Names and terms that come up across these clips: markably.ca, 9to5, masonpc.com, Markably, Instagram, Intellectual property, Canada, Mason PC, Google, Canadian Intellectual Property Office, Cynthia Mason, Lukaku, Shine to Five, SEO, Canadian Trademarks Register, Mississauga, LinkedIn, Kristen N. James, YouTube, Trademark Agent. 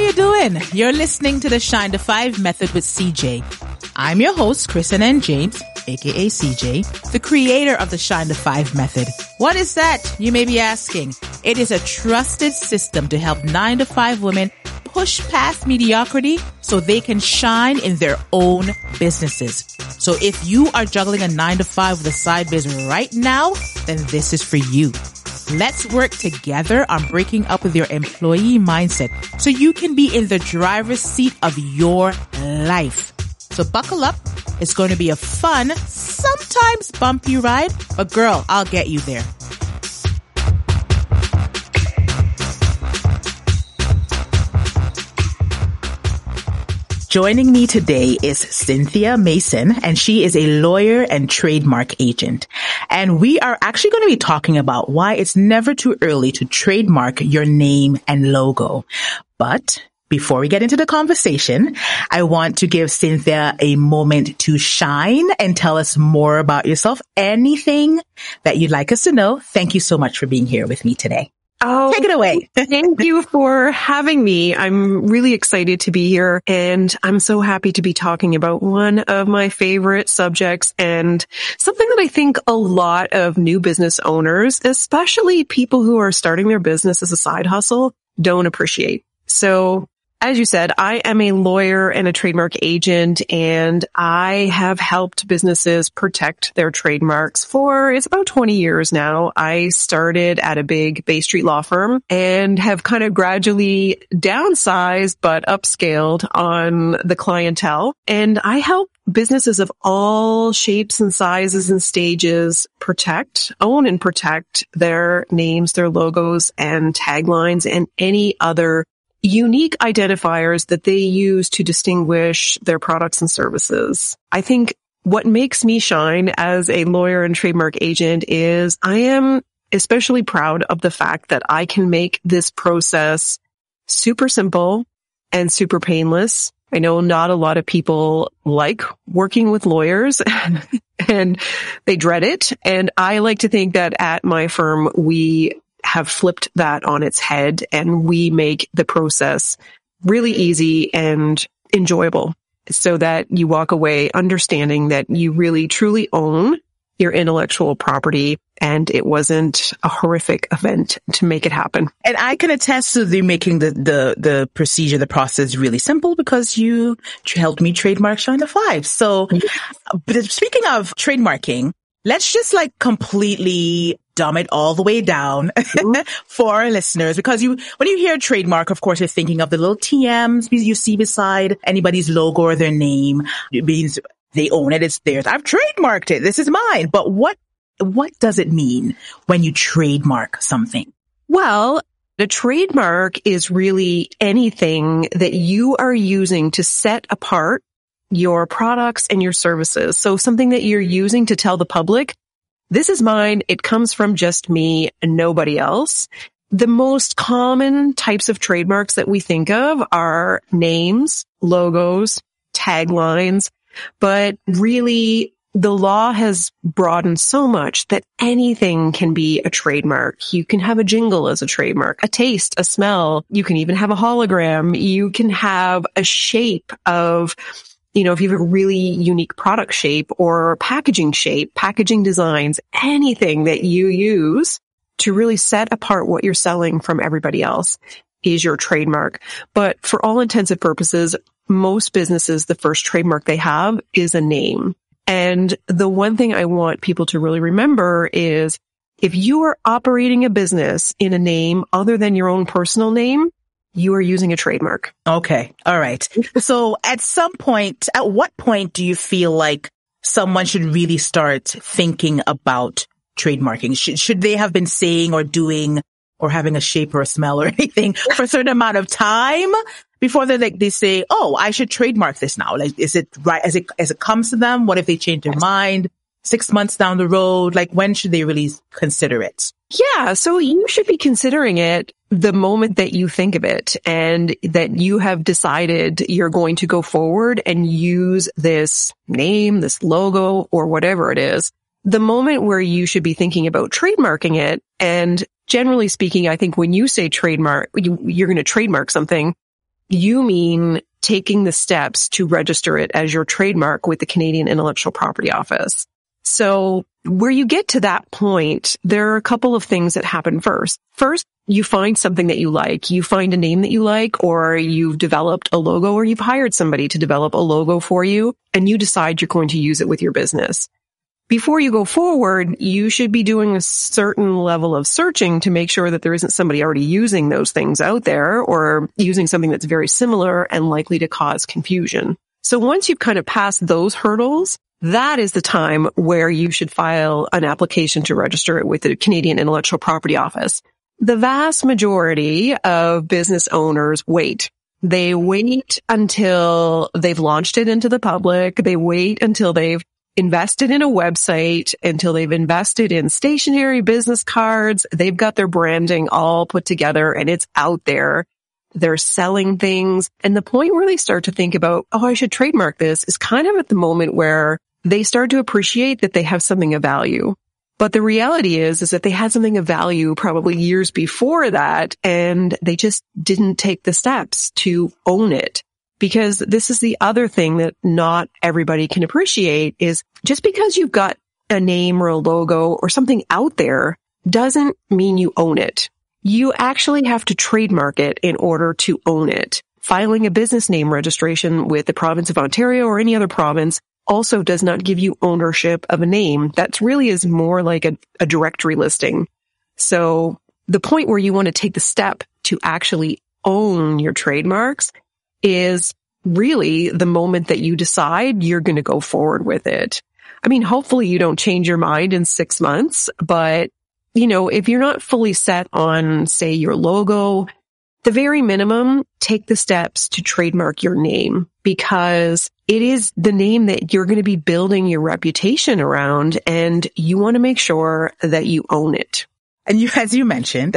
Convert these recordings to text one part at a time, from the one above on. you doing? You're listening to the Shine to Five Method with CJ. I'm your host, Kristen N. James, aka CJ, the creator of the Shine to Five Method. What is that, you may be asking? It is a trusted system to help 9-to-5 women push past mediocrity so they can shine in their own businesses. So if you are juggling a 9-to-5 with a side biz right now, then this is for you. Let's work together on breaking up with your employee mindset so you can be in the driver's seat of your life. So buckle up. It's going to be a fun, sometimes bumpy ride, but girl, I'll get you there. Joining me today is Cynthia Mason, and she is a lawyer and trademark agent. And we are actually going to be talking about why it's never too early to trademark your name and logo. But before we get into the conversation, I want to give Cynthia a moment to shine and tell us more about yourself. Anything that you'd like us to know. Thank you so much for being here with me today. Oh, take it away. Thank you for having me. I'm really excited to be here, and I'm so happy to be talking about one of my favorite subjects and something that I think a lot of new business owners, especially people who are starting their business as a side hustle, don't appreciate. So, as you said, I am a lawyer and a trademark agent, and I have helped businesses protect their trademarks for, it's about 20 years now. I started at a big Bay Street law firm and have kind of gradually downsized but upscaled on the clientele. And I help businesses of all shapes and sizes and stages own and protect their names, their logos and taglines, and any other unique identifiers that they use to distinguish their products and services. I think what makes me shine as a lawyer and trademark agent is I am especially proud of the fact that I can make this process super simple and super painless. I know not a lot of people like working with lawyers and they dread it. And I like to think that at my firm, we have flipped that on its head, and we make the process really easy and enjoyable so that you walk away understanding that you really truly own your intellectual property, and it wasn't a horrific event to make it happen. And I can attest to the making the procedure, the process really simple, because you helped me trademark Shine to Five. So speaking of trademarking, let's just like completely dumb it all the way down for our listeners, because when you hear trademark, of course, you're thinking of the little TMs you see beside anybody's logo or their name. It means they own it. It's theirs. I've trademarked it. This is mine. But what does it mean when you trademark something? Well, a trademark is really anything that you are using to set apart your products and your services. So something that you're using to tell the public, this is mine. It comes from just me and nobody else. The most common types of trademarks that we think of are names, logos, taglines, but really the law has broadened so much that anything can be a trademark. You can have a jingle as a trademark, a taste, a smell. You can even have a hologram. You can have a shape of, if you have a really unique product shape or shape, packaging designs, anything that you use to really set apart what you're selling from everybody else is your trademark. But for all intents and purposes, most businesses, the first trademark they have is a name. And the one thing I want people to really remember is if you are operating a business in a name other than your own personal name, you are using a trademark. Okay. All right. So at what point do you feel like someone should really start thinking about trademarking? Should they have been saying or doing or having a shape or a smell or anything for a certain amount of time before they say, oh, I should trademark this now? Like, is it right as it comes to them? What if they change their mind 6 months down the road? Like, when should they really consider it? Yeah. So you should be considering it the moment that you think of it and that you have decided you're going to go forward and use this name, this logo, or whatever it is. The moment where you should be thinking about trademarking it. And generally speaking, I think when you say trademark, you're going to trademark something, you mean taking the steps to register it as your trademark with the Canadian Intellectual Property Office. So where you get to that point, there are a couple of things that happen first. First, you find something that you like. You find a name that you like, or you've developed a logo, or you've hired somebody to develop a logo for you, and you decide you're going to use it with your business. Before you go forward, you should be doing a certain level of searching to make sure that there isn't somebody already using those things out there or using something that's very similar and likely to cause confusion. So once you've kind of passed those hurdles, that is the time where you should file an application to register it with the Canadian Intellectual Property Office. The vast majority of business owners wait. They wait until they've launched it into the public. They wait until they've invested in a website, until they've invested in stationery, business cards. They've got their branding all put together and it's out there. They're selling things. And the point where they start to think about, oh, I should trademark this, is kind of at the moment where they start to appreciate that they have something of value. But the reality is that they had something of value probably years before that, and they just didn't take the steps to own it. Because this is the other thing that not everybody can appreciate, is just because you've got a name or a logo or something out there doesn't mean you own it. You actually have to trademark it in order to own it. Filing a business name registration with the province of Ontario or any other province also does not give you ownership of a name. That really is more like a directory listing. So the point where you want to take the step to actually own your trademarks is really the moment that you decide you're going to go forward with it. I mean, hopefully you don't change your mind in 6 months, but you know, if you're not fully set on, say, your logo, the very minimum, take the steps to trademark your name, because it is the name that you're going to be building your reputation around, and you want to make sure that you own it. And you, as you mentioned,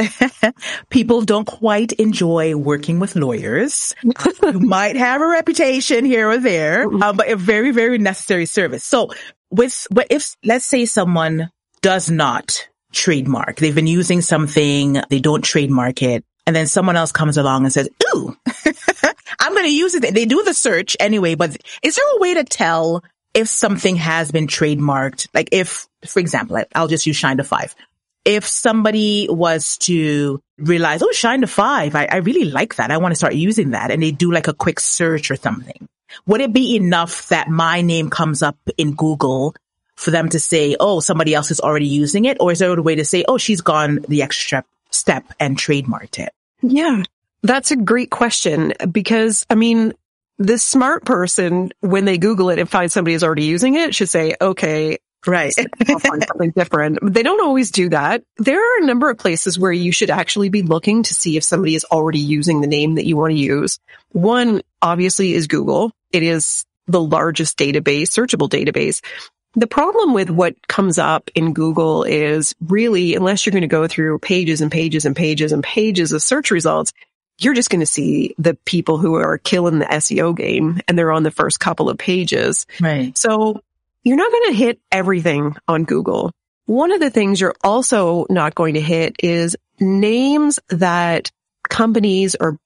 people don't quite enjoy working with lawyers. You might have a reputation here or there, but a very, very necessary service. So if, let's say, someone does not trademark, they've been using something, they don't trademark it, and then someone else comes along and says, ooh, I'm going to use it. They do the search anyway, but is there a way to tell if something has been trademarked? Like if, for example, I'll just use Shine to Five. If somebody was to realize, oh, Shine to Five, I really like that, I want to start using that, and they do like a quick search or something, would it be enough that my name comes up in Google for them to say, oh, somebody else is already using it? Or is there a way to say, oh, she's gone the extra step and trademarked it? Yeah, that's a great question, because, I mean, the smart person, when they Google it and find somebody is already using it, should say, okay, right, I'll find something different. They don't always do that. There are a number of places where you should actually be looking to see if somebody is already using the name that you want to use. One, obviously, is Google. It is the largest database, searchable database. The problem with what comes up in Google is really, unless you're going to go through pages and pages and pages and pages of search results, you're just going to see the people who are killing the SEO game, and they're on the first couple of pages. Right. So you're not going to hit everything on Google. One of the things you're also not going to hit is names that companies or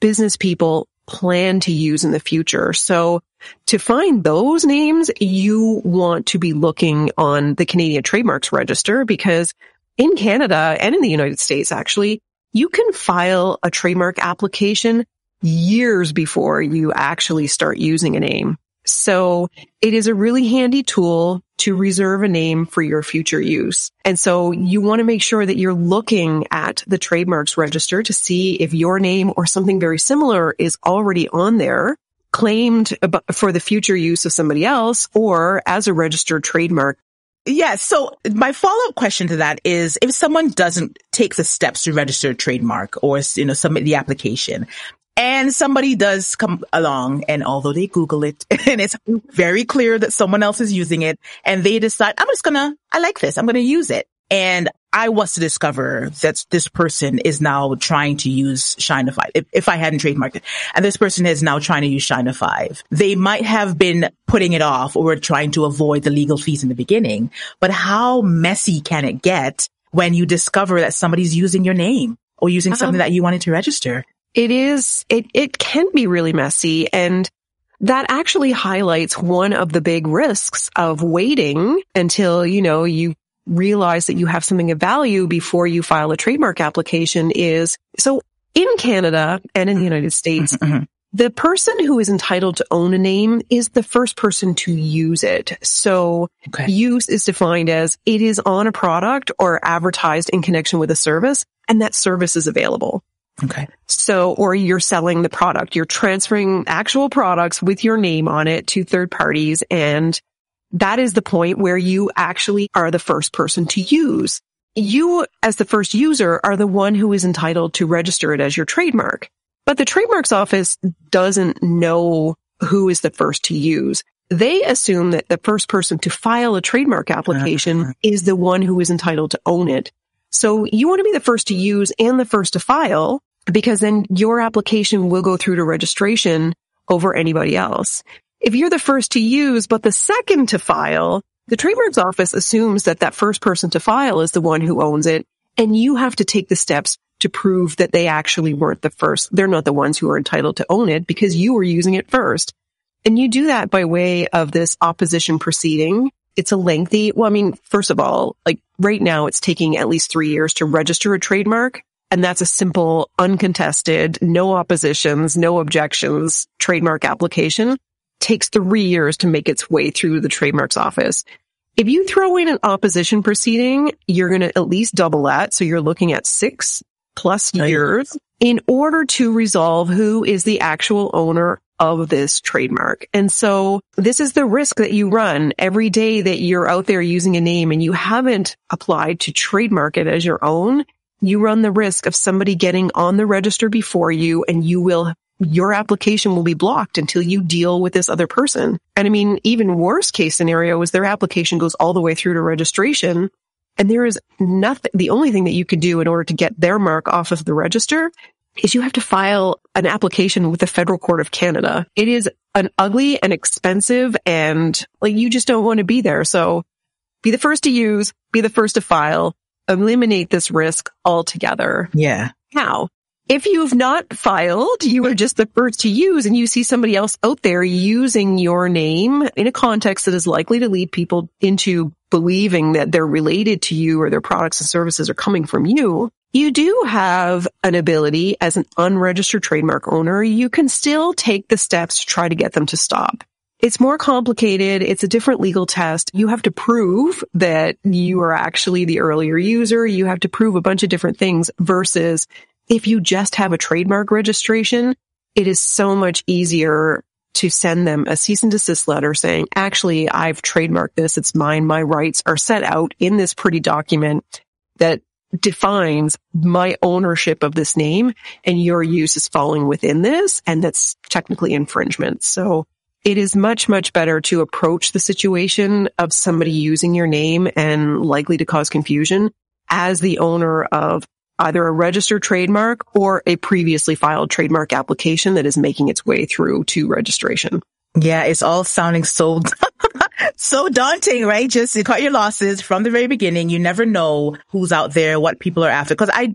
business people plan to use in the future. So to find those names, you want to be looking on the Canadian Trademarks Register, because in Canada and in the United States, actually, you can file a trademark application years before you actually start using a name. So it is a really handy tool to reserve a name for your future use. And so you want to make sure that you're looking at the Trademarks Register to see if your name or something very similar is already on there, claimed for the future use of somebody else or as a registered trademark. Yeah. So my follow-up question to that is, if someone doesn't take the steps to register a trademark or, you know, submit the application, and somebody does come along, and although they Google it and it's very clear that someone else is using it, and they decide, I like this, I'm going to use it. And I was to discover that this person is now trying to use Shine to Five, if I hadn't trademarked it. And this person is now trying to use Shine to Five. They might have been putting it off or trying to avoid the legal fees in the beginning. But how messy can it get when you discover that somebody's using your name or using something that you wanted to register? It can be really messy, and that actually highlights one of the big risks of waiting until, you know, you realize that you have something of value before you file a trademark application is, so in Canada and in the United States, the person who is entitled to own a name is the first person to use it. So use is defined as it is on a product or advertised in connection with a service, and that service is available. Okay. So, or you're selling the product, you're transferring actual products with your name on it to third parties. And that is the point where you actually are the first person to use. You, as the first user, are the one who is entitled to register it as your trademark. But the Trademarks Office doesn't know who is the first to use. They assume that the first person to file a trademark application is the one who is entitled to own it. So you want to be the first to use and the first to file, because then your application will go through to registration over anybody else. If you're the first to use, but the second to file, the Trademarks Office assumes that that first person to file is the one who owns it, and you have to take the steps to prove that they actually weren't the first. They're not the ones who are entitled to own it because you were using it first. And you do that by way of this opposition proceeding. It's a lengthy, well, I mean, first of all, like right now it's taking at least 3 years to register a trademark. And that's a simple, uncontested, no oppositions, no objections trademark application. Takes 3 years to make its way through the Trademarks Office. If you throw in an opposition proceeding, you're going to at least double that. So you're looking at 6+ years in order to resolve who is the actual owner of this trademark. And so this is the risk that you run every day that you're out there using a name and you haven't applied to trademark it as your own. You run the risk of somebody getting on the register before you, and your application will be blocked until you deal with this other person. And I mean, even worst case scenario is their application goes all the way through to registration, and there is nothing. The only thing that you could do in order to get their mark off of the register is you have to file an application with the Federal Court of Canada. It is an ugly and expensive, and like you just don't want to be there. So be the first to use, be the first to file, eliminate this risk altogether. Yeah. Now, if you've not filed, you are just the first to use, and you see somebody else out there using your name in a context that is likely to lead people into believing that they're related to you or their products and services are coming from you, you do have an ability as an unregistered trademark owner. You can still take the steps to try to get them to stop. It's more complicated. It's a different legal test. You have to prove that you are actually the earlier user. You have to prove a bunch of different things versus if you just have a trademark registration, it is so much easier to send them a cease and desist letter saying, actually, I've trademarked this. It's mine. My rights are set out in this pretty document that defines my ownership of this name, and your use is falling within this, and that's technically infringement. So it is much, much better to approach the situation of somebody using your name and likely to cause confusion as the owner of either a registered trademark or a previously filed trademark application that is making its way through to registration. Yeah, it's all sounding so, so daunting, right? Just cut your losses from the very beginning. You never know who's out there, what people are after. Because I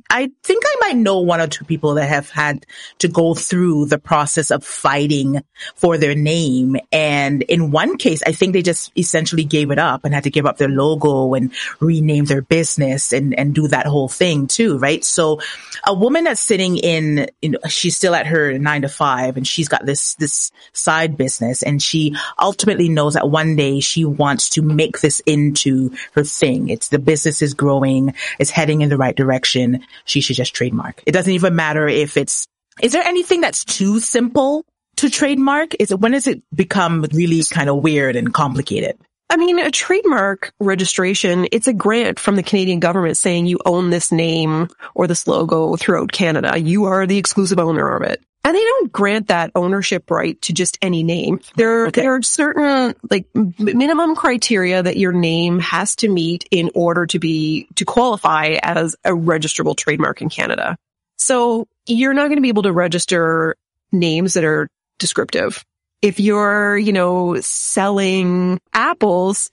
think I might know one or two people that have had to go through the process of fighting for their name. And in one case, I think they just essentially gave it up and had to give up their logo and rename their business and do that whole thing too, right? So a woman that's sitting in, you know, she's still at her 9-to-5 and she's got this side business. And she ultimately knows that one day she wants to make this into her thing. It's the business is growing. It's heading in the right direction. She should just trademark. It doesn't even matter if it's, is there anything that's too simple to trademark? When does it become really kind of weird and complicated? I mean, a trademark registration, it's a grant from the Canadian government saying you own this name or this logo throughout Canada. You are the exclusive owner of it. And they don't grant that ownership right to just any name. There are certain like minimum criteria that your name has to meet in order to qualify as a registrable trademark in Canada. So you're not going to be able to register names that are descriptive. If you're, you know, selling apples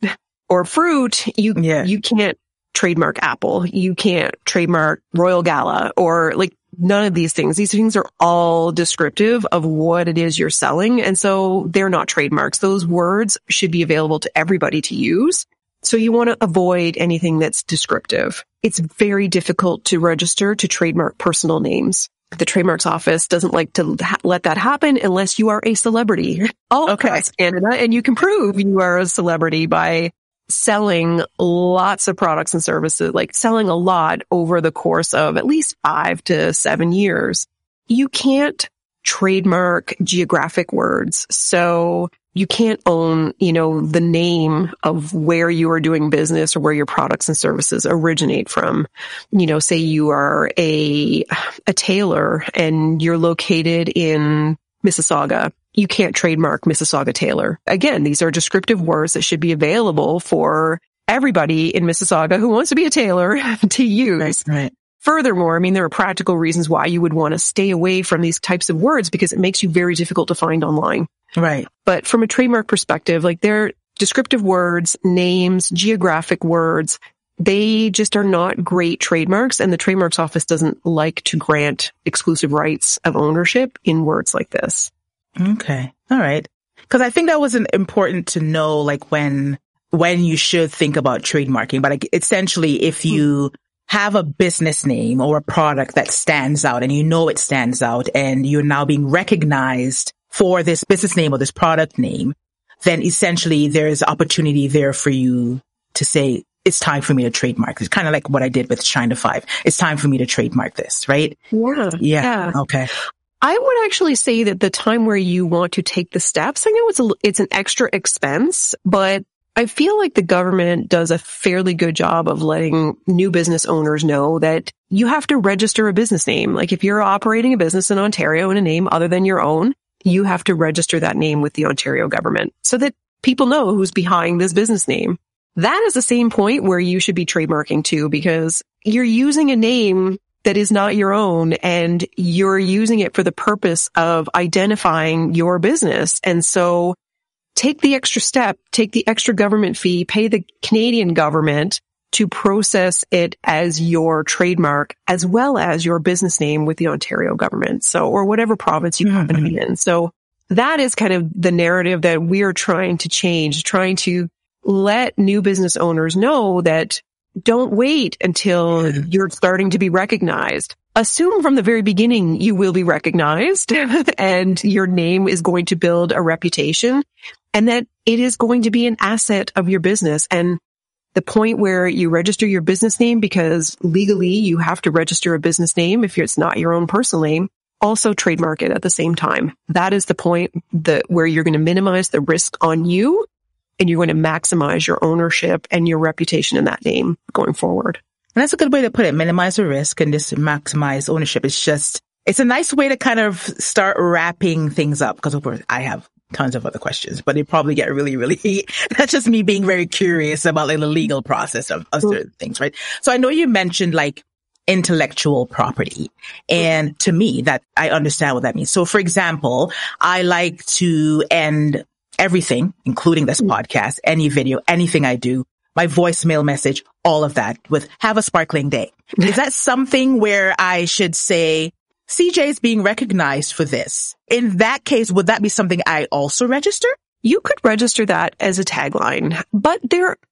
or fruit, you can't trademark apple. You can't trademark Royal Gala or like none of these things. These things are all descriptive of what it is you're selling. And so they're not trademarks. Those words should be available to everybody to use. So you want to avoid anything that's descriptive. It's very difficult to register to trademark personal names. The Trademarks Office doesn't like to let that happen unless you are a celebrity. All across Canada, and you can prove you are a celebrity by selling lots of products and services, like selling a lot over the course of at least 5 to 7 years. You can't trademark geographic words. So you can't own, the name of where you are doing business or where your products and services originate from. Say you are a tailor and you're located in Mississauga. You can't trademark Mississauga Taylor. Again, these are descriptive words that should be available for everybody in Mississauga who wants to be a tailor to use. Right. Furthermore, there are practical reasons why you would want to stay away from these types of words because it makes you very difficult to find online. Right. But from a trademark perspective, they're descriptive words, names, geographic words. They just are not great trademarks, and the Trademarks Office doesn't like to grant exclusive rights of ownership in words like this. Okay. All right. Because I think that was important to know, when you should think about trademarking. But essentially, if you have a business name or a product that stands out and it stands out and you're now being recognized for this business name or this product name, then essentially there's opportunity there for you to say, it's time for me to trademark. It's kind of like what I did with Shine to Five. It's time for me to trademark this, right? Yeah. Okay. I would actually say that the time where you want to take the steps, I know it's an extra expense, but I feel like the government does a fairly good job of letting new business owners know that you have to register a business name. Like if you're operating a business in Ontario in a name other than your own, you have to register that name with the Ontario government so that people know who's behind this business name. That is the same point where you should be trademarking too, because you're using a name that is not your own and you're using it for the purpose of identifying your business. And so take the extra step, take the extra government fee, pay the Canadian government to process it as your trademark as well as your business name with the Ontario government. So, or whatever province you happen to be in. So that is kind of the narrative that we are trying to change, trying to let new business owners know that don't wait until you're starting to be recognized. Assume from the very beginning you will be recognized and your name is going to build a reputation and that it is going to be an asset of your business. And the point where you register your business name, because legally you have to register a business name if it's not your own personal name, also trademark it at the same time. That is the point where you're going to minimize the risk on you. And you're going to maximize your ownership and your reputation in that name going forward. And that's a good way to put it. Minimize the risk and just maximize ownership. It's a nice way to kind of start wrapping things up. Because of course I have tons of other questions, but they probably get really, really, that's just me being very curious about the legal process of certain things, right? So I know you mentioned intellectual property. And to me, that I understand what that means. So for example, I like to end everything, including this podcast, any video, anything I do, my voicemail message, all of that with have a sparkling day. Is that something where I should say, CJ is being recognized for this? In that case, would that be something I also register? You could register that as a tagline, but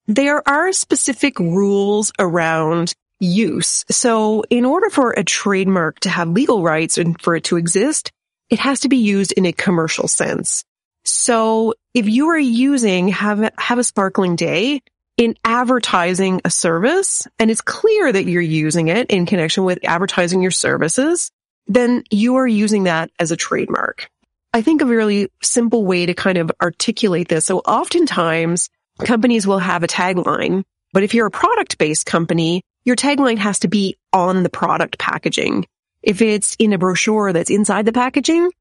there are specific rules around use. So in order for a trademark to have legal rights and for it to exist, it has to be used in a commercial sense. So if you are using have a sparkling day in advertising a service, and it's clear that you're using it in connection with advertising your services, then you are using that as a trademark. I think a really simple way to kind of articulate this. So oftentimes companies will have a tagline, but if you're a product-based company, your tagline has to be on the product packaging. If it's in a brochure that's inside the packaging,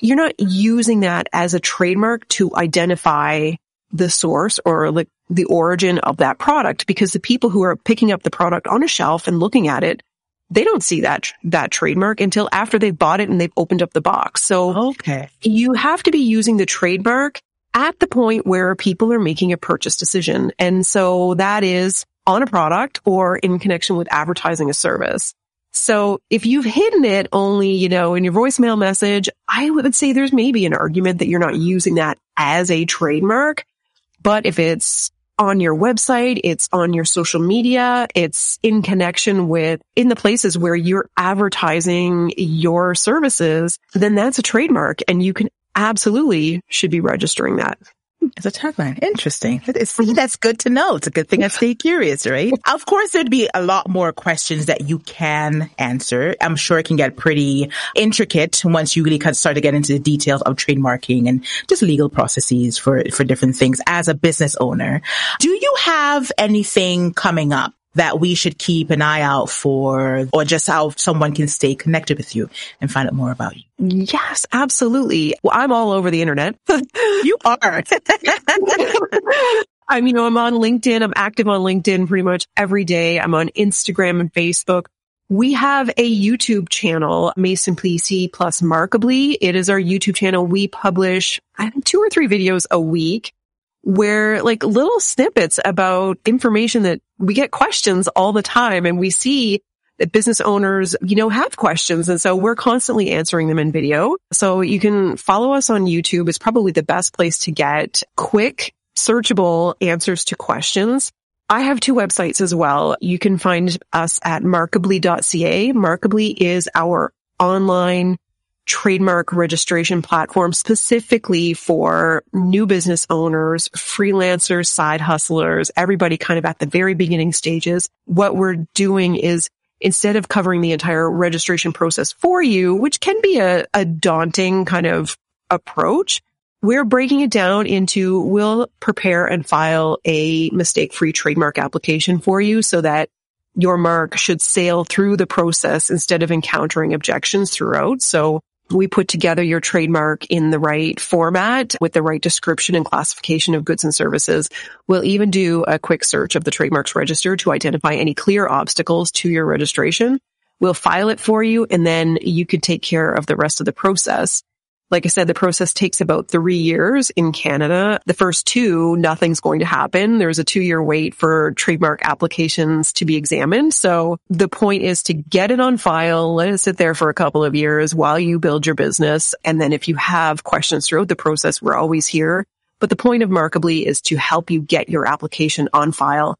you're not using that as a trademark to identify the source or the origin of that product, because the people who are picking up the product on a shelf and looking at it, they don't see that trademark until after they've bought it and they've opened up the box. So you have to be using the trademark at the point where people are making a purchase decision. And so that is on a product or in connection with advertising a service. So if you've hidden it only, in your voicemail message, I would say there's maybe an argument that you're not using that as a trademark. But if it's on your website, it's on your social media, it's in connection with, in the places where you're advertising your services, then that's a trademark and you can absolutely should be registering that. As a tagline. Interesting. That's good to know. It's a good thing I stay curious, right? Of course, there'd be a lot more questions that you can answer. I'm sure it can get pretty intricate once you really start to get into the details of trademarking and just legal processes for different things as a business owner. Do you have anything coming up that we should keep an eye out for, or just how someone can stay connected with you and find out more about you? Yes, absolutely. Well, I'm all over the internet. You are. I'm on LinkedIn. I'm active on LinkedIn pretty much every day. I'm on Instagram and Facebook. We have a YouTube channel, Mason PC plus Markably. It is our YouTube channel. We publish 2 or 3 videos a week, where little snippets about information that we get questions all the time, and we see that business owners, have questions. And so we're constantly answering them in video. So you can follow us on YouTube. It's probably the best place to get quick, searchable answers to questions. I have 2 websites as well. You can find us at markably.ca. Markably is our online trademark registration platform specifically for new business owners, freelancers, side hustlers, everybody kind of at the very beginning stages. What we're doing is, instead of covering the entire registration process for you, which can be a daunting kind of approach, we're breaking it down into, we'll prepare and file a mistake-free trademark application for you so that your mark should sail through the process instead of encountering objections throughout. So we put together your trademark in the right format with the right description and classification of goods and services. We'll even do a quick search of the Trademarks Register to identify any clear obstacles to your registration. We'll file it for you, and then you can take care of the rest of the process. Like I said, the process takes about 3 years in Canada. The first 2, nothing's going to happen. There's a 2-year wait for trademark applications to be examined. So the point is to get it on file, let it sit there for a couple of years while you build your business. And then if you have questions throughout the process, we're always here. But the point of Markably is to help you get your application on file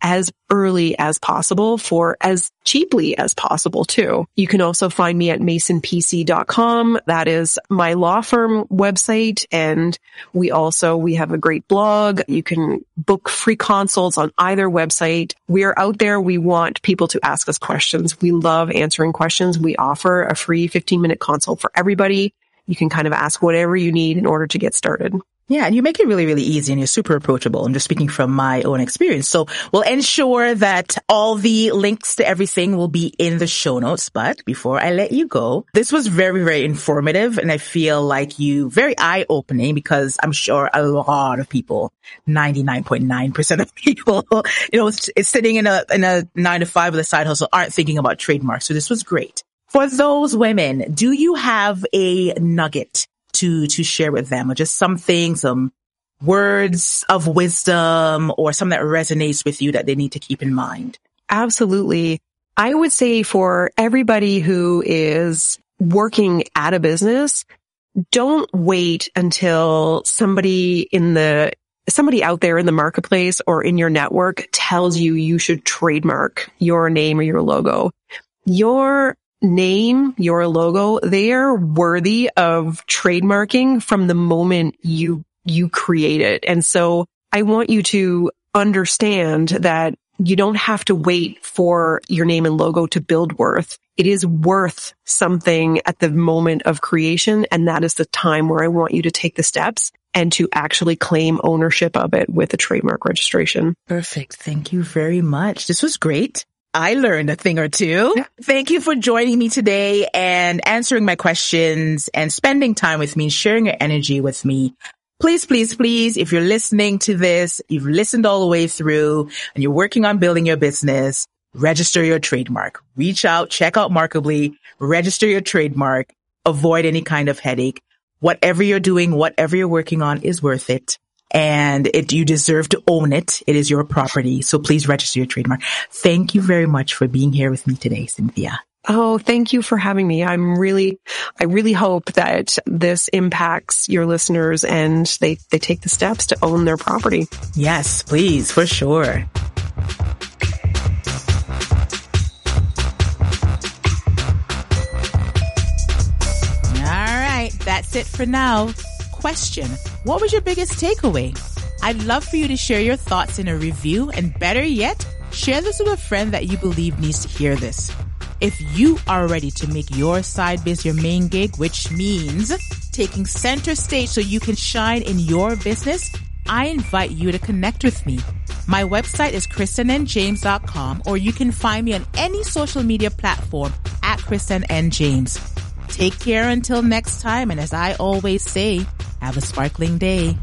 as early as possible for as cheaply as possible too. You can also find me at masonpc.com. That is my law firm website. And we have a great blog. You can book free consults on either website. We are out there. We want people to ask us questions. We love answering questions. We offer a free 15-minute consult for everybody. You can kind of ask whatever you need in order to get started. Yeah, and you make it really, really easy, and you're super approachable. I'm just speaking from my own experience. So we'll ensure that all the links to everything will be in the show notes. But before I let you go, this was very, very informative, and I feel like very eye-opening, because I'm sure a lot of people, 99.9% of people, it's sitting in a 9-to-5 with a side hustle, aren't thinking about trademarks. So this was great. For those women, do you have a nugget to share with them, or just something, some words of wisdom, or something that resonates with you that they need to keep in mind? Absolutely. I would say for everybody who is working at a business, don't wait until somebody out there in the marketplace or in your network tells you should trademark your name or your logo. Your logo, they are worthy of trademarking from the moment you create it. And so I want you to understand that you don't have to wait for your name and logo to build worth. It is worth something at the moment of creation. And that is the time where I want you to take the steps and to actually claim ownership of it with a trademark registration. Perfect. Thank you very much. This was great. I learned a thing or two. Thank you for joining me today and answering my questions and spending time with me and sharing your energy with me. Please, please, please, if you're listening to this, you've listened all the way through and you're working on building your business, register your trademark. Reach out, check out Markably, register your trademark, avoid any kind of headache. Whatever you're doing, whatever you're working on is worth it. And you deserve to own it. It is your property. So please register your trademark. Thank you very much for being here with me today, Cynthia. Oh, thank you for having me. I really hope that this impacts your listeners and they take the steps to own their property. Yes, please, for sure. That's it for now. Question: what was your biggest takeaway? I'd love for you to share your thoughts in a review, and better yet, share this with a friend that you believe needs to hear this. If you are ready to make your side biz your main gig, which means taking center stage so you can shine in your business, I invite you to connect with me. My website is kristenandjames.com, or you can find me on any social media platform at kristenandjames. Take care until next time, and as I always say, have a sparkling day.